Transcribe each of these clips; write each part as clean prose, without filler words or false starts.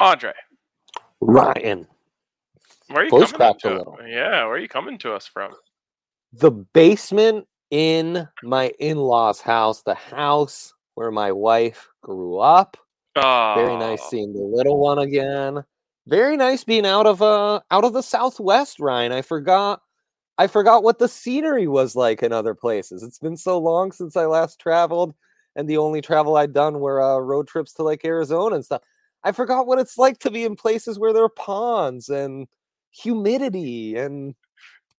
Andre, Ryan, where are you coming to us? Yeah, where are you coming to us from? The basement in my in-laws' house, the house where my wife grew up. Oh. Very nice seeing the little one again. Very nice being out of the Southwest, Ryan. I forgot what the scenery was like in other places. It's been so long since I last traveled, and the only travel I'd done were road trips to like Arizona and stuff. I forgot what it's like to be in places where there are ponds and humidity and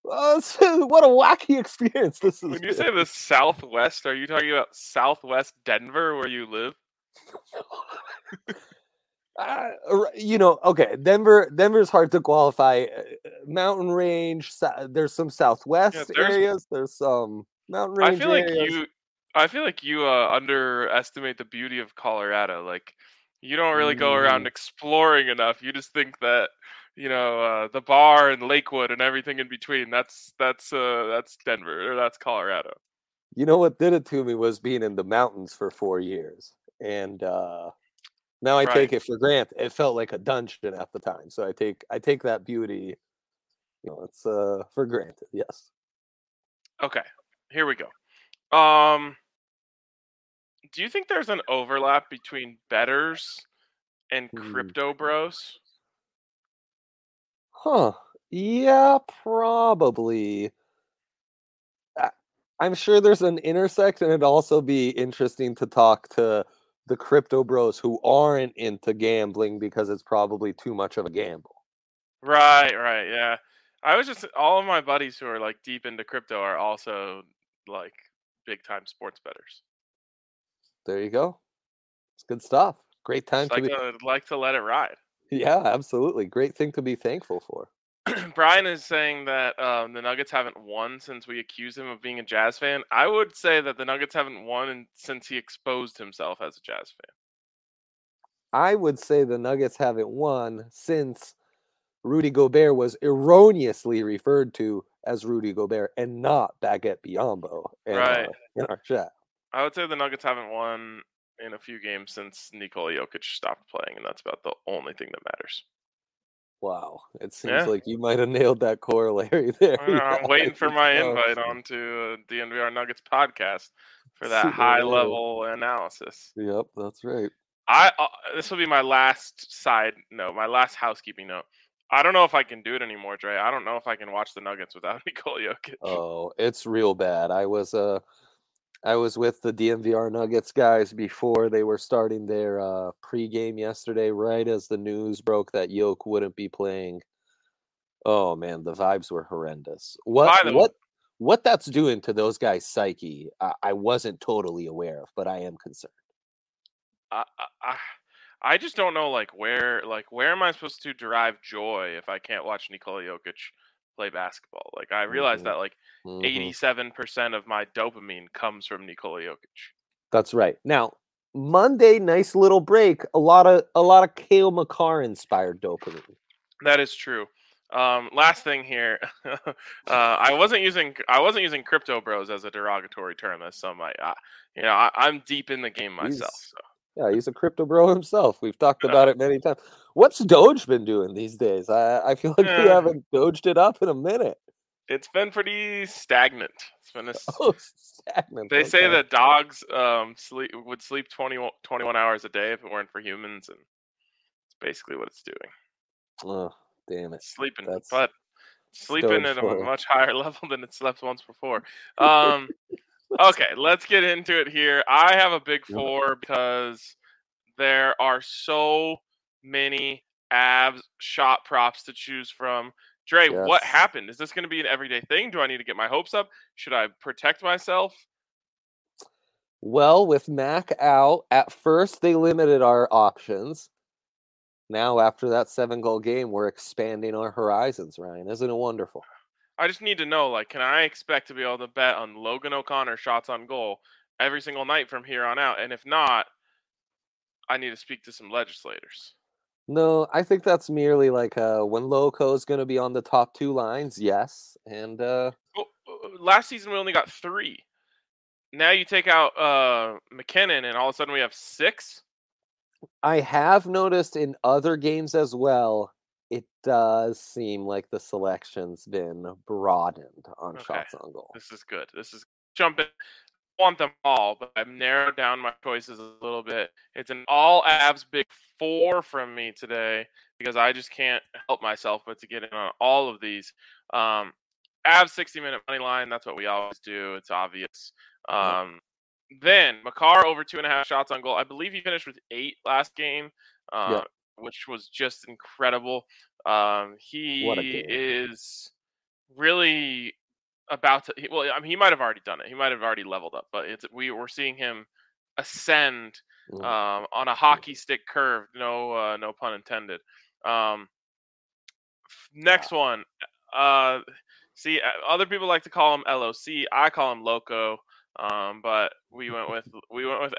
what a wacky experience this is. When you say the Southwest, are you talking about Southwest Denver where you live? Okay, Denver's hard to qualify. Mountain range, there's some Southwest areas, there's some mountain range areas. I feel like you underestimate the beauty of Colorado, like you don't really go around exploring enough. You just think that, the bar and Lakewood and everything in between, that's Denver or that's Colorado. You know what did it to me was being in the mountains for 4 years. And now I take it for granted. It felt like a dungeon at the time. So I take that beauty, it's for granted. Yes. Okay. Here we go. Do you think there's an overlap between bettors and crypto bros? Huh. Yeah, probably. I'm sure there's an intersection. It'd also be interesting to talk to the crypto bros who aren't into gambling because it's probably too much of a gamble. Right, yeah. All of my buddies who are like deep into crypto are also like big time sports bettors. There you go. It's good stuff. Great time like to let it ride. Yeah, absolutely. Great thing to be thankful for. Brian is saying that the Nuggets haven't won since we accused him of being a Jazz fan. I would say that the Nuggets haven't won since he exposed himself as a Jazz fan. I would say the Nuggets haven't won since Rudy Gobert was erroneously referred to as Rudy Gobert and not Baguette Biombo in our chat. I would say the Nuggets haven't won in a few games since Nikola Jokic stopped playing, and that's about the only thing that matters. Wow. It seems like you might have nailed that corollary there. I'm waiting for my invite onto the DNVR Nuggets podcast for that high-level analysis. Yep, that's right. This will be my last side note, my last housekeeping note. I don't know if I can do it anymore, Dre. I don't know if I can watch the Nuggets without Nikola Jokic. Oh, it's real bad. I was I was with the DMVR Nuggets guys before they were starting their pregame yesterday, right as the news broke that Yoke wouldn't be playing. Oh, man, the vibes were horrendous. What that's doing to those guys' psyche, I wasn't totally aware of, but I am concerned. I just don't know, where am I supposed to derive joy if I can't watch Nikola Jokic play basketball? Like, I realize that, 87% of my dopamine comes from Nikola Jokic. That's right. Now, Monday, nice little break. A lot of Kyle Makar inspired dopamine. That is true. Last thing here, I wasn't using crypto bros as a derogatory term, as some might. I'm deep in the game myself. Yeah, he's a crypto bro himself. We've talked about it many times. What's Doge been doing these days? I feel like we haven't Doged it up in a minute. It's been pretty stagnant. Stagnant. They say that dogs would sleep 21 hours a day if it weren't for humans, and it's basically what it's doing. Oh. Damn it. Sleeping at a much higher level than it slept once before. Okay, let's get into it here. I have a big four because there are so many abs shot props to choose from. Dre, What happened? Is this going to be an everyday thing? Do I need to get my hopes up? Should I protect myself? Well, with Mac out, at first they limited our options. Now, after that 7-goal game, we're expanding our horizons, Ryan. Isn't it wonderful? I just need to know, can I expect to be able to bet on Logan O'Connor shots on goal every single night from here on out? And if not, I need to speak to some legislators. No, I think that's merely when Loco's going to be on the top two lines, yes. And last season, we only got 3. Now you take out McKinnon, and all of a sudden we have 6. I have noticed in other games as well, it does seem like the selection's been broadened on shots on goal. This is good. This is jumping. I want them all, but I've narrowed down my choices a little bit. It's an all abs big four from me today because I just can't help myself but to get in on all of these. Abs 60-minute money line. That's what we always do. It's obvious. Then Makar over 2.5 shots on goal. I believe he finished with 8 last game, which was just incredible. He is really about to. He might have already done it. He might have already leveled up, but we're seeing him ascend on a hockey stick curve. No pun intended. Next one. See, other people like to call him LOC. I call him Loco. But we went with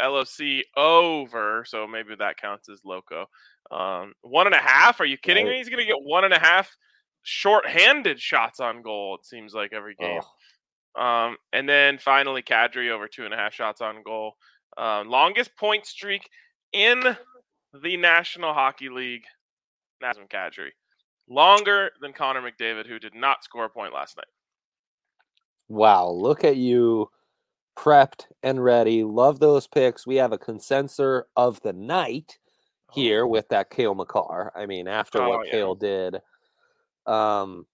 LOC over, so maybe that counts as Loco. 1.5? Are you kidding me? He's gonna get 1.5 shorthanded shots on goal. It seems like every game. Oh. And then finally Kadri over 2.5 shots on goal. Longest point streak in the National Hockey League. Nazem Kadri, longer than Connor McDavid, who did not score a point last night. Wow! Look at you. Prepped and ready. Love those picks. We have a consensus of the night here with that Kyle Makar. I mean, after what Kyle did on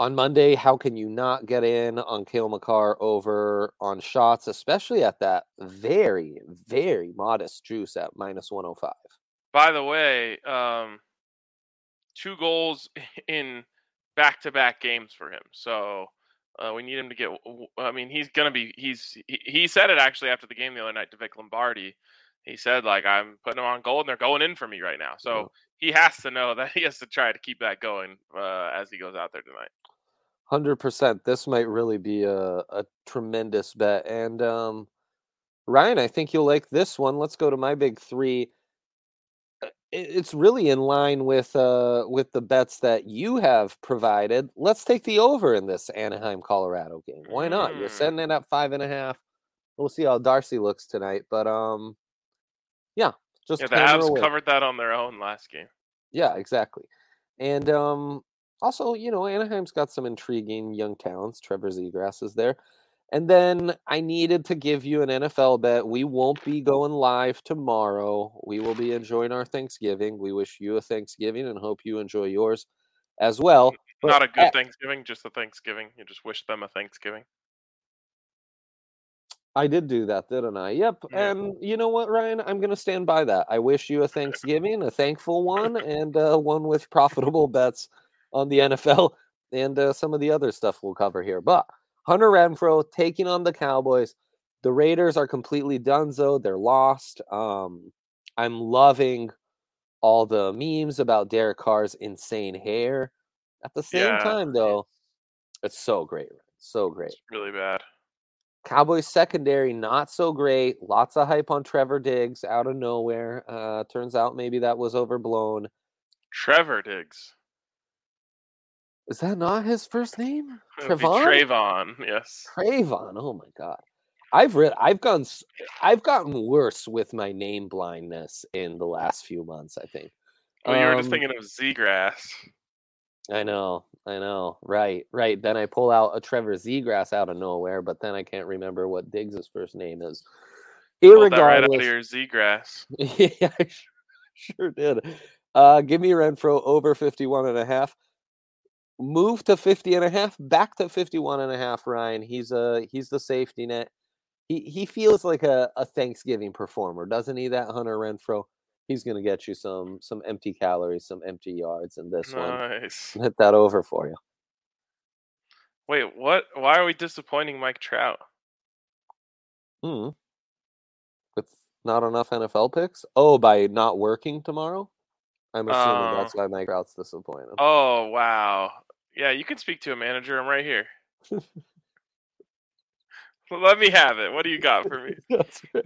Monday, how can you not get in on Kyle Makar over on shots, especially at that very, very modest juice at -105? By the way, 2 goals in back-to-back games for him. So. We need him to get. I mean, he's gonna be. He said it actually after the game the other night to Vic Lombardi. He said I'm putting them on goal and they're going in for me right now. So he has to know that he has to try to keep that going as he goes out there tonight. 100%. This might really be a tremendous bet. And Ryan, I think you'll like this one. Let's go to my big three. It's really in line with the bets that you have provided. Let's take the over in this Anaheim, Colorado game. Why not? You're setting it at 5.5. We'll see how Darcy looks tonight, but the Avs covered that on their own last game. Yeah, exactly. And also, Anaheim's got some intriguing young talents. Trevor Zegras is there. And then I needed to give you an NFL bet. We won't be going live tomorrow. We will be enjoying our Thanksgiving. We wish you a Thanksgiving and hope you enjoy yours as well. Not a good Thanksgiving, just a Thanksgiving. You just wish them a Thanksgiving. I did do that, didn't I? Yep. And you know what, Ryan? I'm going to stand by that. I wish you a Thanksgiving, a thankful one, and one with profitable bets on the NFL and some of the other stuff we'll cover here. But Hunter Renfrow taking on the Cowboys. The Raiders are completely donezo. They're lost. I'm loving all the memes about Derek Carr's insane hair. At the same time, though, it's so great. So great. It's really bad. Cowboys secondary, not so great. Lots of hype on Trevor Diggs out of nowhere. Turns out maybe that was overblown. Trevor Diggs. Is that not his first name? Trayvon, yes. Trayvon, oh my God. I've gotten worse with my name blindness in the last few months, I think. Well, you were just thinking of Zegras. I know. Right. Then I pull out a Trevor Zegras out of nowhere, but then I can't remember what Diggs' first name is. Pulled that right out of your Zegras. Yeah, I sure did. Give me Renfrow over 51.5. Move to 50.5, back to 51.5, Ryan. He's the safety net. He feels like a Thanksgiving performer, doesn't he, that Hunter Renfrow? He's going to get you some empty calories, some empty yards in this one. Hit that over for you. Wait, what? Why are we disappointing Mike Trout? With not enough NFL picks? Oh, by not working tomorrow? I'm assuming that's why Mike Trout's disappointed. Oh, wow. Yeah, you can speak to a manager. I'm right here. Let me have it. What do you got for me? That's right.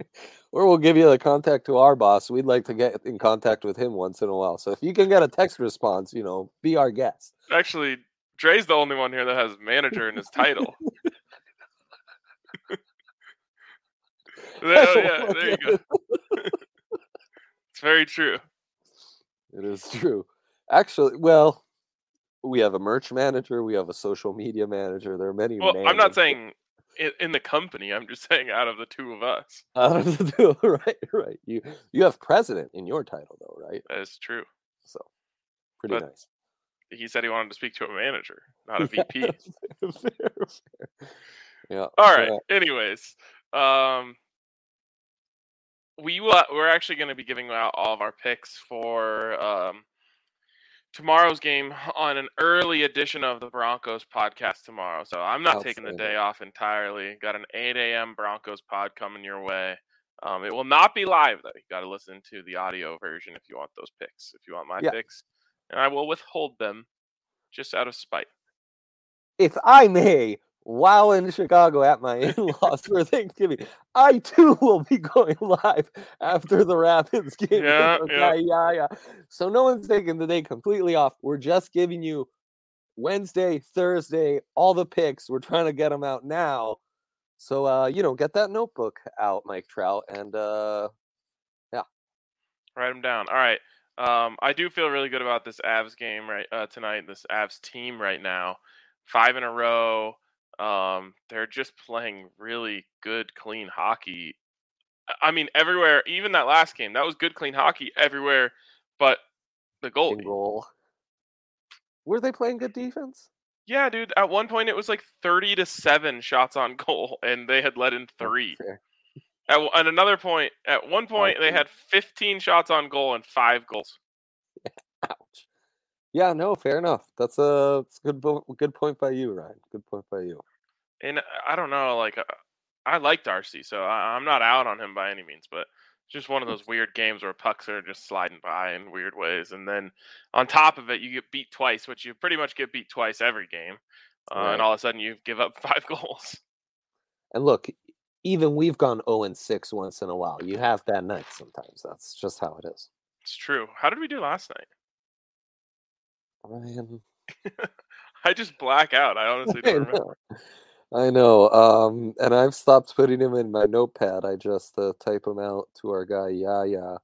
Or we'll give you the contact to our boss. We'd like to get in contact with him once in a while. So if you can get a text response, be our guest. Actually, Dre's the only one here that has manager in his title. There you go. It's very true. It is true. Actually, well, we have a merch manager. We have a social media manager. There are many. Well, I'm not saying... in the company, I'm just saying out of the two of us. Out of the two, right. You have president in your title, though, right? That's true. So, pretty nice. He said he wanted to speak to a manager, not a VP. Fair. Yeah. All right. Yeah. Anyways, we're actually going to be giving out all of our picks for tomorrow's game on an early edition of the Broncos podcast tomorrow. So I'm not taking the day off entirely. Got an 8 a.m. Broncos pod coming your way. It will not be live, though. You got to listen to the audio version if you want those picks, if you want my picks. And I will withhold them just out of spite. If I may, while in Chicago at my in-laws for Thanksgiving, I too will be going live after the Rapids game. Yeah. So no one's taking the day completely off. We're just giving you Wednesday, Thursday, all the picks. We're trying to get them out now. So, get that notebook out, Mike Trout, and write them down. All right. I do feel really good about this Avs game tonight, this Avs team right now. 5 in a row. They're just playing really good, clean hockey. I mean, everywhere, even that last game, that was good, clean hockey everywhere, but the goal. Were they playing good defense? Yeah, dude. At one point, it was like 30-7 shots on goal, and they had let in 3. At one point, they had 15 shots on goal and 5 goals. Ouch. Yeah, no, fair enough. That's a good point by you, Ryan. Good point by you. And I don't know, I like Darcy, so I'm not out on him by any means, but just one of those weird games where pucks are just sliding by in weird ways. And then on top of it, you get beat twice, which you pretty much get beat twice every game. Right. And all of a sudden, you give up 5 goals. And look, even we've gone 0-6 once in a while. You have bad nights sometimes. That's just how it is. It's true. How did we do last night? Ryan. I just black out. I honestly don't remember. I know. And I've stopped putting him in my notepad. I just type him out to our guy. Yeah.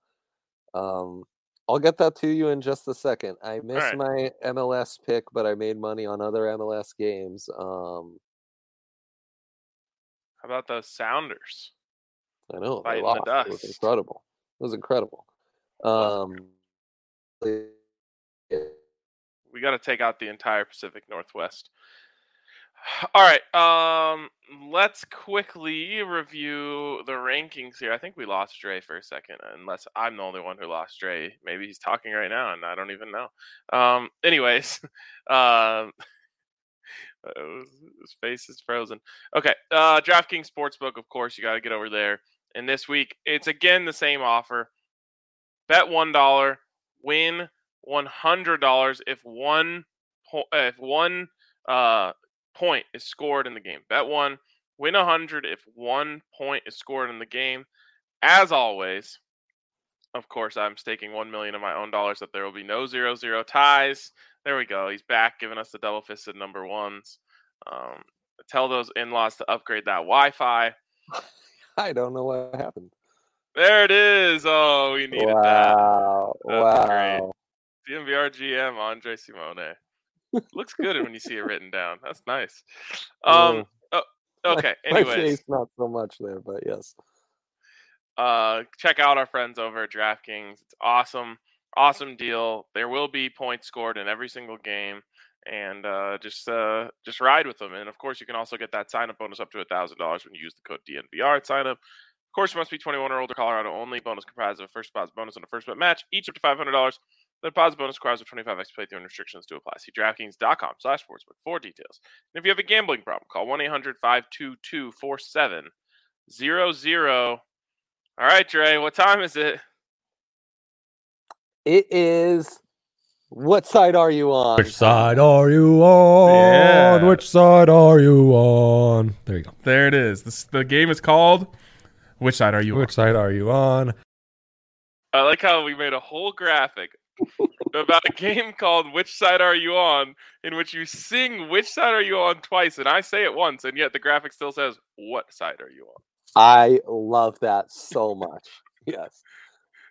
I'll get that to you in just a second. I missed my MLS pick, but I made money on other MLS games. How about those Sounders? I know. They lost. It was incredible. We got to take out the entire Pacific Northwest. All right. Let's quickly review the rankings here. I think we lost Dre for a second, unless I'm the only one who lost Dre. Maybe he's talking right now, and I don't even know. Anyways, his face is frozen. Okay. DraftKings Sportsbook, of course, you got to get over there. And this week, it's again the same offer. Bet $1, win $100 if one point is scored in the game. Bet one, win 100 if 1 point is scored in the game. As always, of course, I'm staking 1 million of my own dollars that there will be no 0-0 ties. There we go. He's back giving us the double-fisted number ones. Tell those in-laws to upgrade that Wi-Fi. I don't know what happened. There it is. Oh, we needed that. Wow. Great. DNVR GM, Andre Simone. Looks good when you see it written down. That's nice. Okay. Anyways. My face not so much there, but yes. Check out our friends over at DraftKings. It's awesome. Awesome deal. There will be points scored in every single game. And just ride with them. And, of course, you can also get that sign-up bonus up to $1,000 when you use the code DNVR at sign-up. Of course, you must be 21 or older, Colorado only. Bonus comprised of a first deposit bonus and a first bet match, each up to $500. The deposit bonus requires a 25x playthrough and restrictions to apply. See DraftKings.com/sportsbook for details. And if you have a gambling problem, call 1-800-522-4700. All right, Dre, what time is it? It is... What side are you on? Which side are you on? Yeah. Which side are you on? There you go. There it is. The game is called Which Side Are You On? Which side are you on? I like how we made a whole graphic about a game called Which Side Are You On? In which you sing Which Side Are You On twice, and I say it once, and yet the graphic still says What Side Are You On? I love that so much. Yes.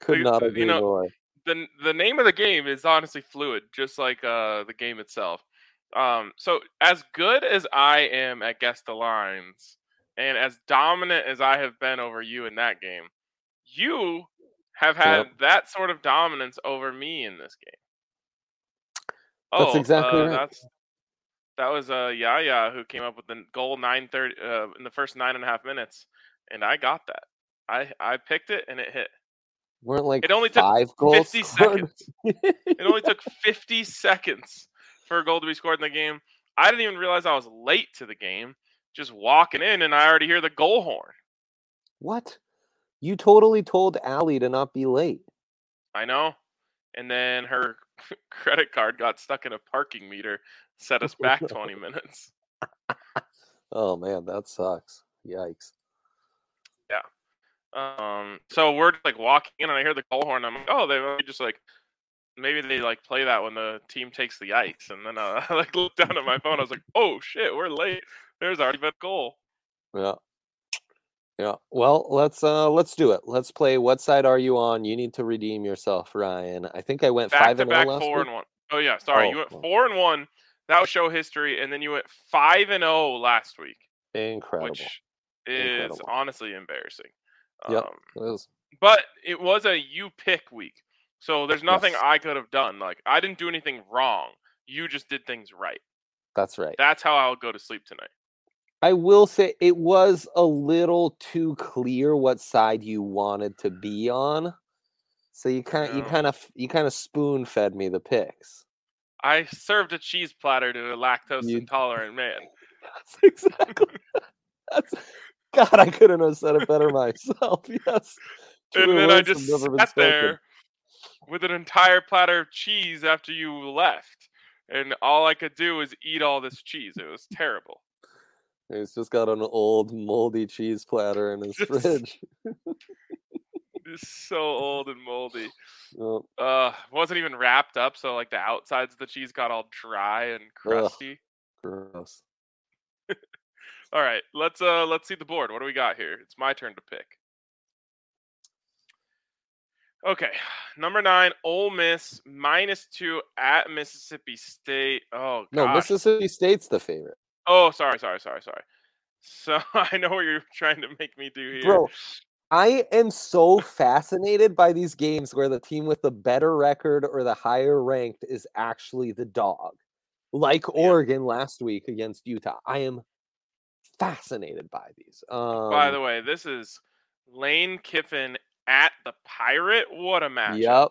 Could not agree more. The name of the game is honestly fluid, just like the game itself. So as good as I am at Guess the Lines, and as dominant as I have been over you in that game, you have had that sort of dominance over me in this game. That's exactly right. That was Yaya who came up with the goal 9:30 in the first 9.5 minutes, and I got that. I picked it and it hit. Weren't like it only five took goals 50 scored. Seconds. It only took 50 seconds for a goal to be scored in the game. I didn't even realize I was late to the game. Just walking in, and I already hear the goal horn. What? You totally told Allie to not be late. I know. And then her credit card got stuck in a parking meter, set us back 20 minutes. Oh, man, that sucks. Yikes. Yeah. So we're like walking in and I hear the goal horn. I'm like, oh, they just like, maybe they like play that when the team takes the ice. And then I like looked down at my phone. I was like, oh shit, we're late. There's already been a goal. Yeah. Yeah. Well, let's do it. Let's play. What side are you on? You need to redeem yourself, Ryan. I think I went back 5-0 last week. 4-1. Oh yeah. Sorry. You went 4-1. That was show history. And then you went 5-0 last week. Incredible. Which is honestly embarrassing. It is. But it was a you pick week, so there's nothing I could have done. Like I didn't do anything wrong. You just did things right. That's right. That's how I'll go to sleep tonight. I will say it was a little too clear what side you wanted to be on, so you kind of spoon fed me the picks. I served a cheese platter to a lactose intolerant man. That's exactly. That's. God, I couldn't have said it better myself. Yes. And then I just sat there with an entire platter of cheese after you left. And all I could do was eat all this cheese. It was terrible. He's just got an old moldy cheese platter in his fridge. Just so old and moldy. Yep. Wasn't even wrapped up, so like the outsides of the cheese got all dry and crusty. Ugh, gross. All right, let's see the board. What do we got here? It's my turn to pick. Okay, number 9, Ole Miss -2 at Mississippi State. Oh, gosh. No, Mississippi State's the favorite. Oh, sorry. So I know what you're trying to make me do here, bro. I am so fascinated by these games where the team with the better record or the higher ranked is actually the dog. like Oregon last week against Utah. I am fascinated by these. By the way, this is Lane Kiffin at the Pirate. What a match. Yep.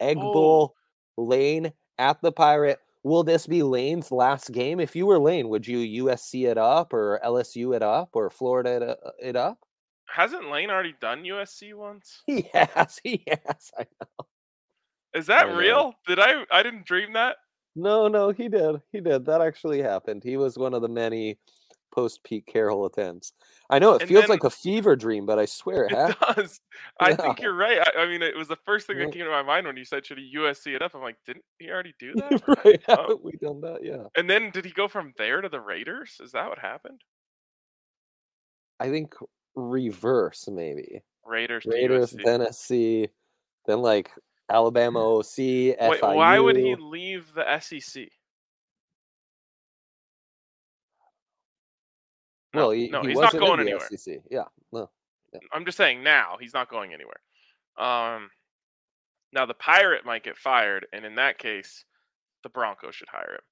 Egg Bowl, Lane at the Pirate. Will this be Lane's last game? If you were Lane, would you USC it up or LSU it up or Florida it up? Hasn't Lane already done USC once? He has. I know. Is that real? Did I didn't dream that? No, he did. That actually happened. He was one of the many post Pete Carroll attempts. I know it feels like a fever dream, but I swear it does. I think you're right. I mean, it was the first thing that came to my mind when you said, should he USC it up? I'm like, didn't he already do that? Right. Haven't we done that? Yeah. And then did he go from there to the Raiders? Is that what happened? I think reverse, maybe. Raiders to USC. Then SC, then like Alabama, OC, FIU. Wait, why would he leave the SEC? No, he's not going anywhere. SEC. Yeah, no. Yeah. I'm just saying now he's not going anywhere. Now the Pirate might get fired, and in that case, the Broncos should hire him.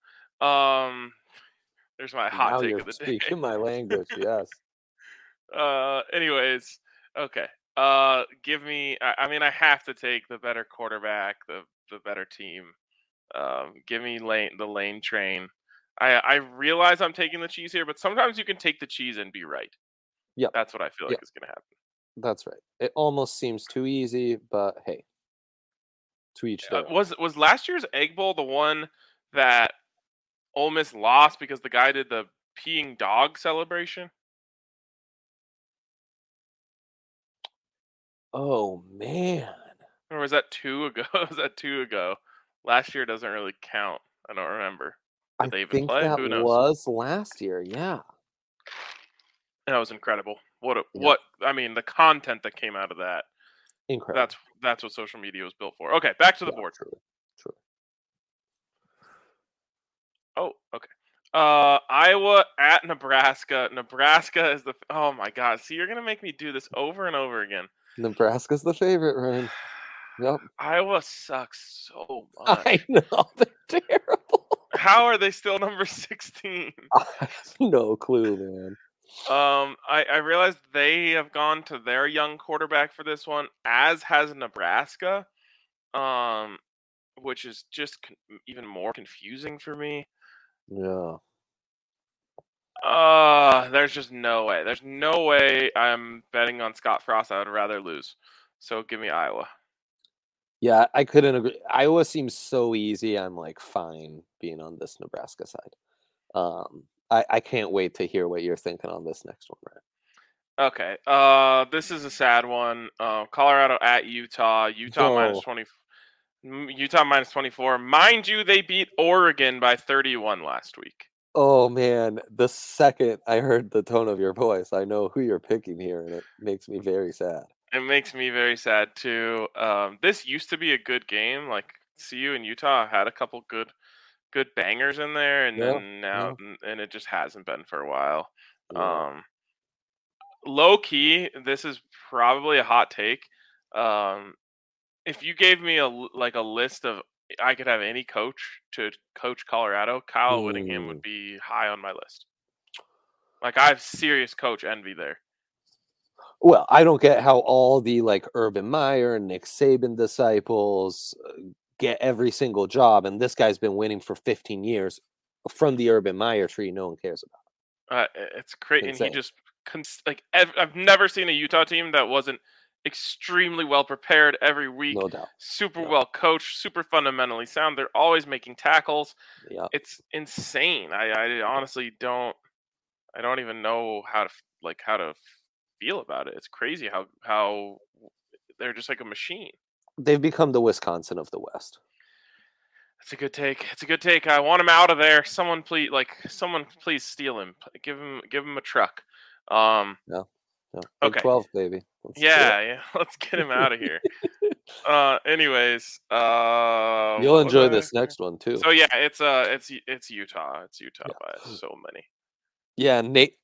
There's my hot take of the day. Speaking my language, yes. Anyways, okay. Give me. I mean, I have to take the better quarterback, the better team. Give me the Lane train. I realize I'm taking the cheese here, but sometimes you can take the cheese and be right. Yeah, that's what I feel like is going to happen. That's right. It almost seems too easy, but hey, to each their own. Was last year's Egg Bowl the one that Ole Miss lost because the guy did the peeing dog celebration? Oh man! Or was that 2 ago? Was that 2 ago? Last year doesn't really count. I don't remember. I think that was last year. Yeah, that was incredible. What? I mean, the content that came out of that. Incredible. That's what social media was built for. Okay, back to the board. True. Oh, okay. Iowa at Nebraska. Nebraska is the. Oh my God! See, you're gonna make me do this over and over again. Nebraska's the favorite, Ryan. Yep. Iowa sucks so much. I know, they're terrible. How are they still number 16? I have no clue, man. I realized they have gone to their young quarterback for this one, as has Nebraska, which is just even more confusing for me. Yeah. There's just no way. There's no way I'm betting on Scott Frost. I would rather lose. So give me Iowa. Yeah, I couldn't agree. Iowa seems so easy. I'm like fine being on this Nebraska side. I can't wait to hear what you're thinking on this next one, Ryan. Okay. This is a sad one. Colorado at Utah. Utah minus 24. Mind you, they beat Oregon by 31 last week. Oh, man, the second I heard the tone of your voice, I know who you're picking here, and it makes me very sad. It makes me very sad, too. This used to be a good game. Like, CU and Utah had a couple good bangers in there, and then now and it just hasn't been for a while. Yeah. Low-key, this is probably a hot take. If you gave me a list of I could have any coach to coach Colorado, Kyle Whittingham would be high on my list. Like, I have serious coach envy there. Well, I don't get how all the like Urban Meyer and Nick Saban disciples get every single job, and this guy's been winning for 15 years from the Urban Meyer tree. No one cares about it. It's crazy, and he just I've never seen a Utah team that wasn't extremely well prepared every week, no doubt. Super well coached, super fundamentally sound. They're always making tackles. Yeah. It's insane. I honestly don't even know how to feel about it. It's crazy how they're just like a machine. They've become the Wisconsin of the West. That's a good take. I want him out of there. Someone please steal him. Give him a truck. No, okay. 12, baby. Let's get him out of here. Anyways, you'll enjoy this next one too. So yeah, it's Utah. It's Utah by so many. Yeah, Nate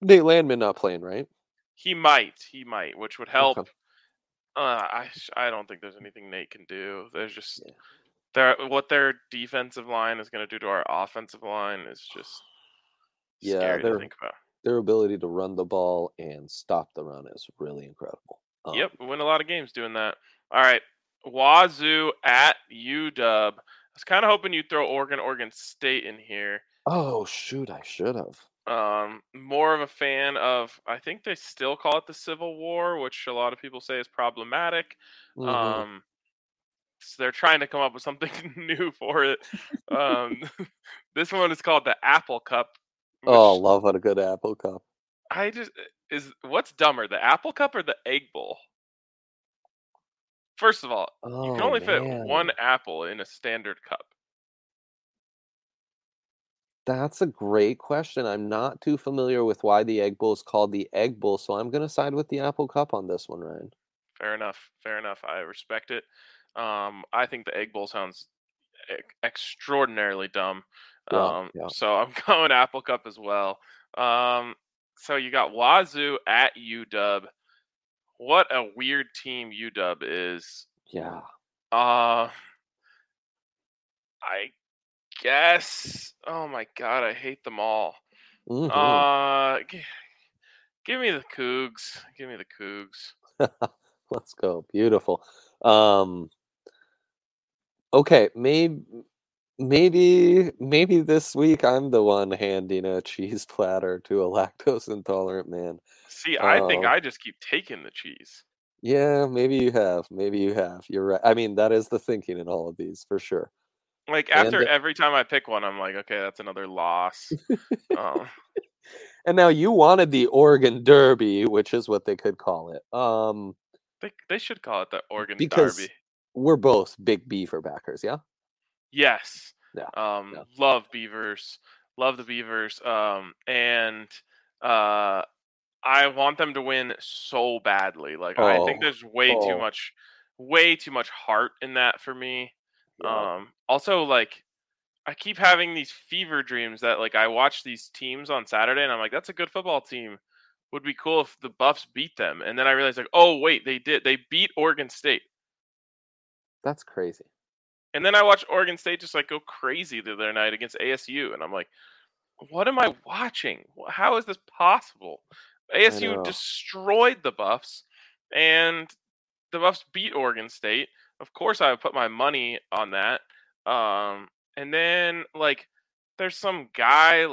Landman not playing, right? He might, which would help. Okay. I don't think there's anything Nate can do. There's just What their defensive line is going to do to our offensive line is just scary to think about. Their ability to run the ball and stop the run is really incredible. Yep, we win a lot of games doing that. All right, Wazoo at UW. I was kind of hoping you'd throw Oregon State in here. Oh, shoot, I should have. More of a fan of, I think they still call it the Civil War, which a lot of people say is problematic. Mm-hmm. So they're trying to come up with something new for it. This one is called the Apple Cup. Oh, love what a good Apple Cup. What's dumber, the Apple Cup or the Egg Bowl? First of all, you can only fit one apple in a standard cup. That's a great question. I'm not too familiar with why the Egg Bowl is called the Egg Bowl, so I'm going to side with the Apple Cup on this one, Ryan. Fair enough. I respect it. I think the Egg Bowl sounds extraordinarily dumb. So I'm going Apple Cup as well. So you got Wazoo at UW. What a weird team UW is. Yeah. I guess. Oh my God, I hate them all. Mm-hmm. Give me the Cougs. Let's go. Beautiful. Okay, maybe this week I'm the one handing a cheese platter to a lactose intolerant man. See, I think I just keep taking the cheese. Yeah, maybe you have. You're right. I mean, that is the thinking in all of these for sure. Like after every time I pick one, I'm like, okay, that's another loss. And now you wanted the Oregon Derby, which is what they could call it. They should call it the Oregon Derby. We're both big Beaver backers, yeah? Yes. Yeah, Love Beavers. Love the Beavers. And I want them to win so badly. I think there's way too much heart in that for me. Yeah. Also, I keep having these fever dreams that, I watch these teams on Saturday, and I'm like, that's a good football team. Would be cool if the Buffs beat them. And then I realized, they did. They beat Oregon State. That's crazy. And then I watched Oregon State just go crazy the other night against ASU. And I'm like, what am I watching? How is this possible? ASU destroyed the Buffs, and the Buffs beat Oregon State. Of course, I would put my money on that. And then, there's some guy,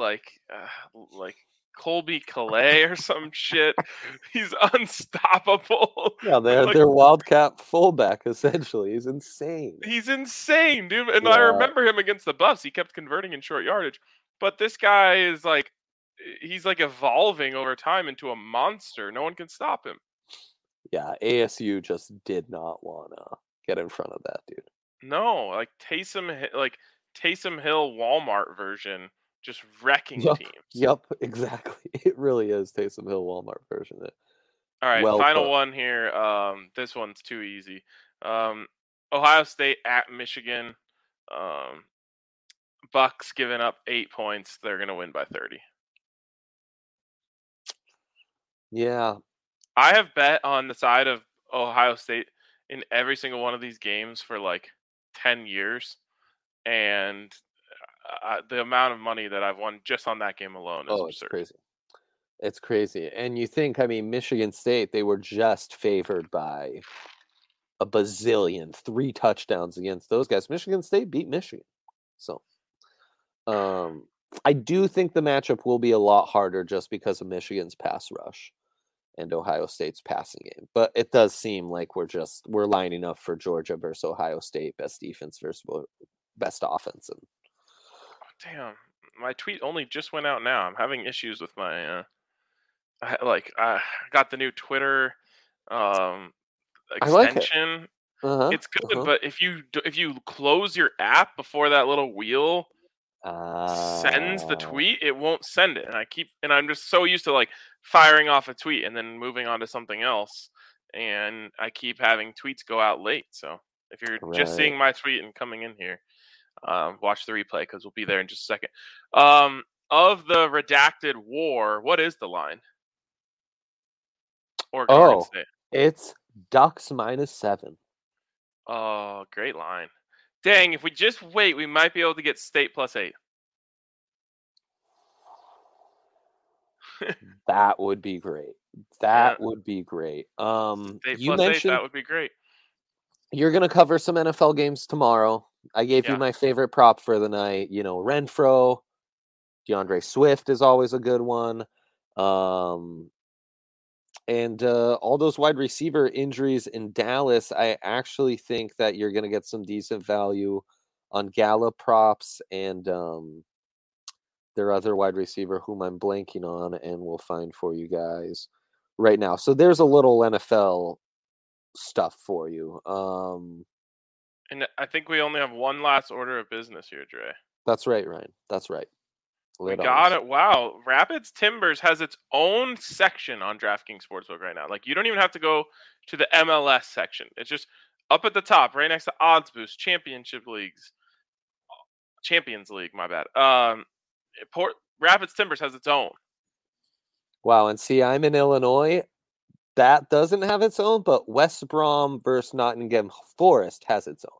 Colby Calais or some shit. He's unstoppable. Yeah, their wildcat fullback, essentially. He's insane, dude. And yeah. I remember him against the Buffs. He kept converting in short yardage. But this guy is he's evolving over time into a monster. No one can stop him. Yeah, ASU just did not want to get in front of that dude. No, Taysom Hill Walmart version. Just wrecking teams. Yep, exactly. It really is Taysom Hill Walmart version of it. All right, final one here. This one's too easy. Ohio State at Michigan. Bucks giving up 8 points. They're going to win by 30. Yeah. I have bet on the side of Ohio State in every single one of these games for 10 years. And... the amount of money that I've won just on that game alone is absurd. It's crazy. And you think, Michigan State, they were just favored by a bazillion, 3 touchdowns against those guys. Michigan State beat Michigan. So I do think the matchup will be a lot harder just because of Michigan's pass rush and Ohio State's passing game. But it does seem like we're lining up for Georgia versus Ohio State, best defense versus best offense. And damn, my tweet only just went out now. I'm having issues with my I got the new Twitter extension. I like it. Uh-huh. It's good, but if you close your app before that little wheel sends the tweet, it won't send it. And I'm just so used to firing off a tweet and then moving on to something else, and I keep having tweets go out late. So if you're just seeing my tweet and coming in here, watch the replay because we'll be there in just a second. Of the redacted war, what is the line? It's Ducks -7. Oh, great line. Dang, if we just wait, we might be able to get State +8. That would be great. Would be great. State you mentioned 8, that would be great. You're going to cover some NFL games tomorrow. I gave you my favorite prop for the night. You know, Renfrow, DeAndre Swift is always a good one. And all those wide receiver injuries in Dallas, I actually think that you're going to get some decent value on Gallup props and their other wide receiver whom I'm blanking on, and we'll find for you guys right now. So there's a little NFL stuff for you. And I think we only have one last order of business here, Dre. That's right, Ryan. That's right. We got it. Wow. Rapids Timbers has its own section on DraftKings Sportsbook right now. Like, you don't even have to go to the MLS section. It's just up at the top, right next to Odds Boost, Champions League, my bad. Rapids Timbers has its own. Wow. And see, I'm in Illinois. That doesn't have its own, but West Brom versus Nottingham Forest has its own.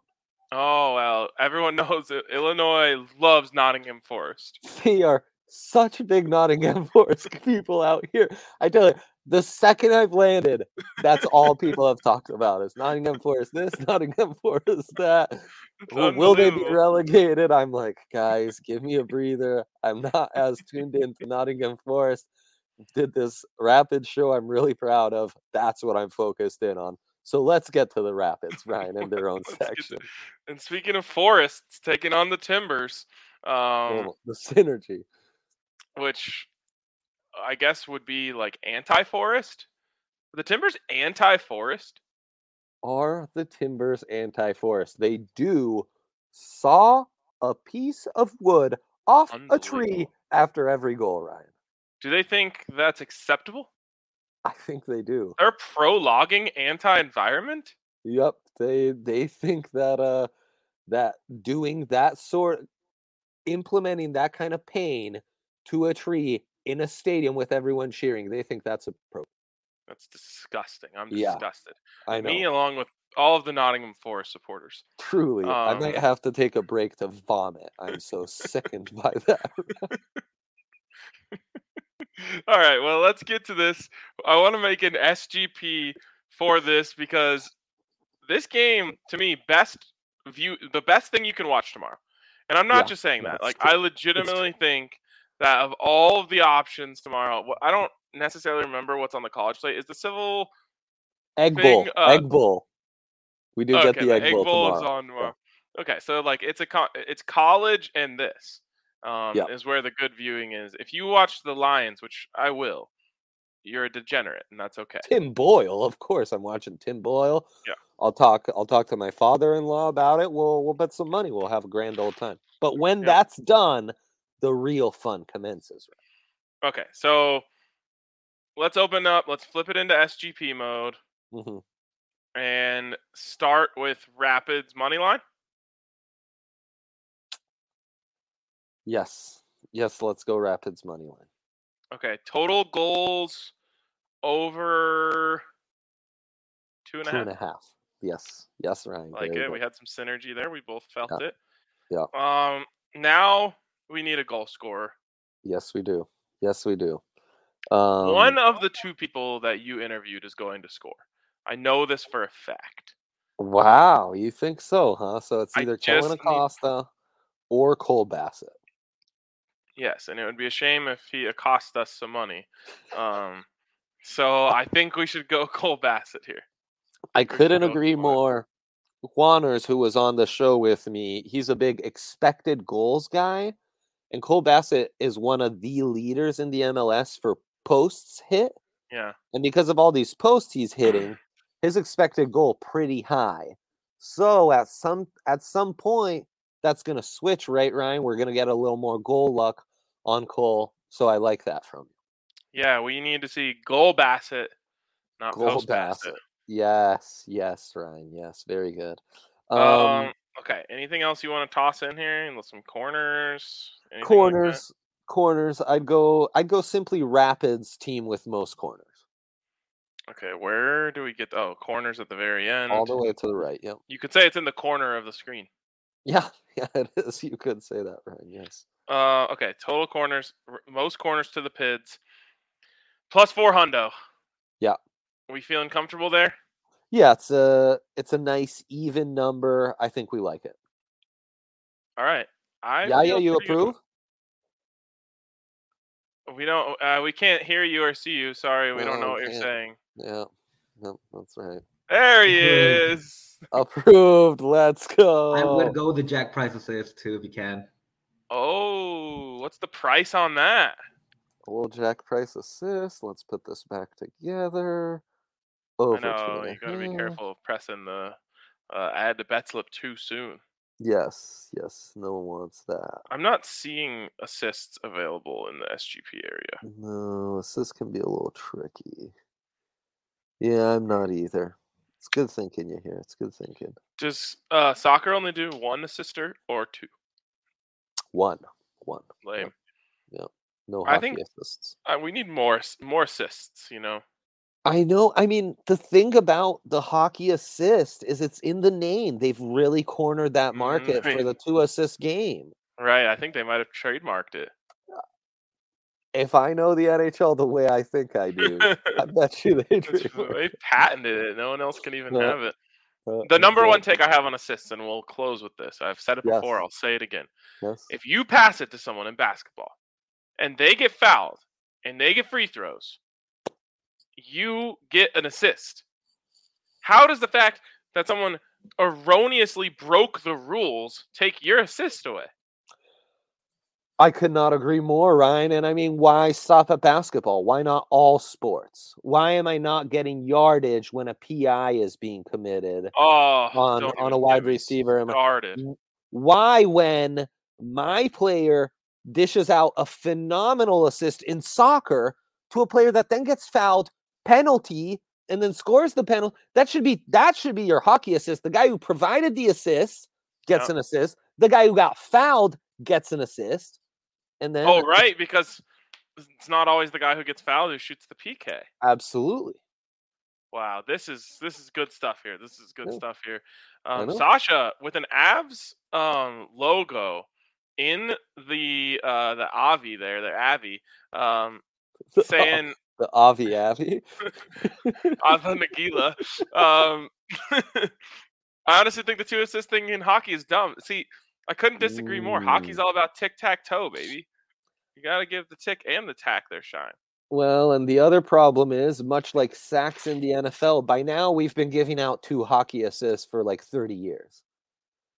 Oh, well, everyone knows that Illinois loves Nottingham Forest. They are such big Nottingham Forest people out here. I tell you, the second I've landed, that's all people have talked about is Nottingham Forest this, Nottingham Forest that. Will they be relegated? I'm like, guys, give me a breather. I'm not as tuned into Nottingham Forest. Did this Rapid show I'm really proud of. That's what I'm focused in on. So let's get to the Rapids, Ryan, in their own section. And speaking of Forests taking on the Timbers, the synergy, which I guess would be like anti-Forest. Are the Timbers anti-Forest? Are the Timbers anti-Forest? They do saw a piece of wood off a tree after every goal, Ryan. Do they think that's acceptable? I think they do. They're pro-logging anti-environment? Yep. They think that that doing that sort, implementing that kind of pain to a tree in a stadium with everyone cheering, they think that's appropriate. That's disgusting. I'm disgusted. I know. Me along with all of the Nottingham Forest supporters. Truly. I might have to take a break to vomit. I'm so sickened by that. All right, well, let's get to this. I want to make an SGP for this because this game, to me, the best thing you can watch tomorrow. And I'm not just saying that. Like, I legitimately think that of all of the options tomorrow, I don't necessarily remember what's on the college slate. Is the Civil Egg Bowl? Egg Bowl. We do get the Egg Bowl tomorrow. Is on tomorrow. Yeah. Okay, so like it's college and this. Is where the good viewing is. If you watch the Lions, which I will, you're a degenerate, and that's okay. Tim Boyle, of course, I'm watching Tim Boyle. Yeah, I'll talk to my father-in-law about it. We'll bet some money. We'll have a grand old time. But when that's done, the real fun commences. Right? Okay, so let's open up. Let's flip it into SGP mode and start with Rapids money line. Yes, let's go Rapids money line. Okay, total goals over 2.5. 2.5. Yes, Ryan. Like it. Good. We had some synergy there. We both felt it. Yeah. Now we need a goal scorer. Yes, we do. One of the two people that you interviewed is going to score. I know this for a fact. Wow, you think so, huh? So it's either Kevin Acosta or Cole Bassett. Yes, and it would be a shame if he accosts us some money. So I think we should go Cole Bassett here. I couldn't agree more. Juaners, who was on the show with me, he's a big expected goals guy. And Cole Bassett is one of the leaders in the MLS for posts hit. Yeah. And because of all these posts he's hitting, his expected goal pretty high. So at some point, that's going to switch, right, Ryan? We're going to get a little more goal luck on Cole. So I like that from you. Yeah, we need to see goal Bassett, not post Bassett. Yes, Ryan. Yes, very good. Okay, anything else you want to toss in here? Some corners? Corners. I'd go simply Rapids team with most corners. Okay, where do we get corners at the very end. All the way to the right, yep. You could say it's in the corner of the screen. Yeah, it is. You could say that, Ryan. Yes. Okay. Total corners, most corners to the Pids. +4 hundo. Yeah. Are we feeling comfortable there? Yeah, it's a nice even number. I think we like it. All right. You approve? We don't. We can't hear you or see you. Sorry, we don't know what you're saying. Yeah. No, that's right. There he is. Approved. Let's go. I would go with the Jack Price assist too, if you can. Oh, what's the price on that? A little Jack Price assist. Let's put this back together. I know you got to be careful of pressing the add to bet slip too soon. Yes, no one wants that. I'm not seeing assists available in the SGP area. No, assists can be a little tricky. Yeah, I'm not either. It's good thinking you here. It's good thinking. Does soccer only do one assister or two? One. Lame. Yeah. No hockey assists. We need more assists, you know? I know. I mean, the thing about the hockey assist is it's in the name. They've really cornered that market for the 2-assist game. Right. I think they might have trademarked it. If I know the NHL the way I think I do, I bet you they trademarked. They patented it. No one else can even have it. The number one take I have on assists, and we'll close with this. I've said it before. I'll say it again. Yes. If you pass it to someone in basketball and they get fouled and they get free throws, you get an assist. How does the fact that someone erroneously broke the rules take your assist away? I could not agree more, Ryan. And I mean, why stop at basketball? Why not all sports? Why am I not getting yardage when a PI is being committed on a wide receiver? Why, when my player dishes out a phenomenal assist in soccer to a player that then gets fouled, penalty, and then scores the penalty? That should be your hockey assist. The guy who provided the assist gets an assist. The guy who got fouled gets an assist. And then because it's not always the guy who gets fouled who shoots the PK. Absolutely. Wow, this is good stuff here. Sasha with an Avs logo in the Avi there, the Avi, saying the Avi Ava Nagila. I honestly think the 2-assist thing in hockey is dumb. See, I couldn't disagree more. Hockey's all about tic-tac-toe, baby. You got to give the tick and the tack their shine. Well, and the other problem is, much like sacks in the NFL, by now we've been giving out 2 hockey assists for like 30 years.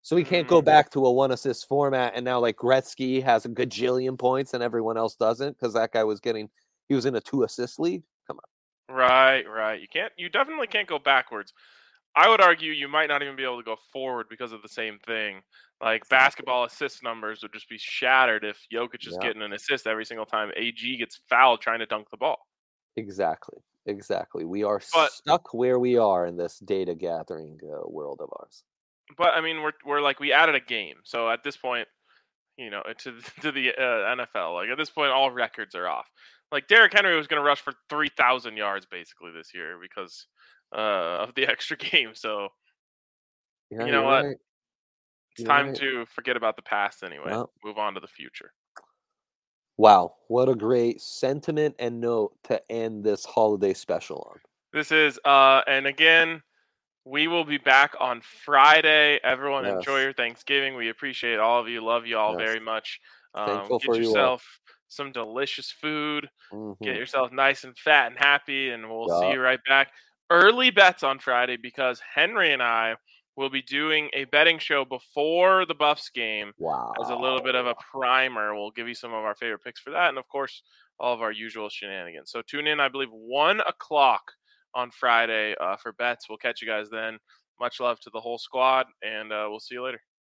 So we can't go back to a 1-assist format, and now like Gretzky has a gajillion points and everyone else doesn't because that guy was in a 2-assist league. Come on. Right. You definitely can't go backwards. I would argue you might not even be able to go forward because of the same thing. Like basketball assist numbers would just be shattered if Jokic is getting an assist every single time AG gets fouled trying to dunk the ball. Exactly. We are stuck where we are in this data gathering world of ours. But I mean, we're like, we added a game. So at this point, you know, to the NFL, like at this point, all records are off. Like Derrick Henry was going to rush for 3,000 yards basically this year because of the extra game. So you know what? Right. It's time to forget about the past anyway. Well, move on to the future. Wow. What a great sentiment and note to end this holiday special on. This is, and again, we will be back on Friday. Everyone enjoy your Thanksgiving. We appreciate all of you. Love you all very much. Get yourself some delicious food. Mm-hmm. Get yourself nice and fat and happy, and we'll see you right back. Early bets on Friday because Henry and I will be doing a betting show before the Buffs game as a little bit of a primer. We'll give you some of our favorite picks for that. And, of course, all of our usual shenanigans. So tune in, I believe, 1 o'clock on Friday for bets. We'll catch you guys then. Much love to the whole squad, and we'll see you later.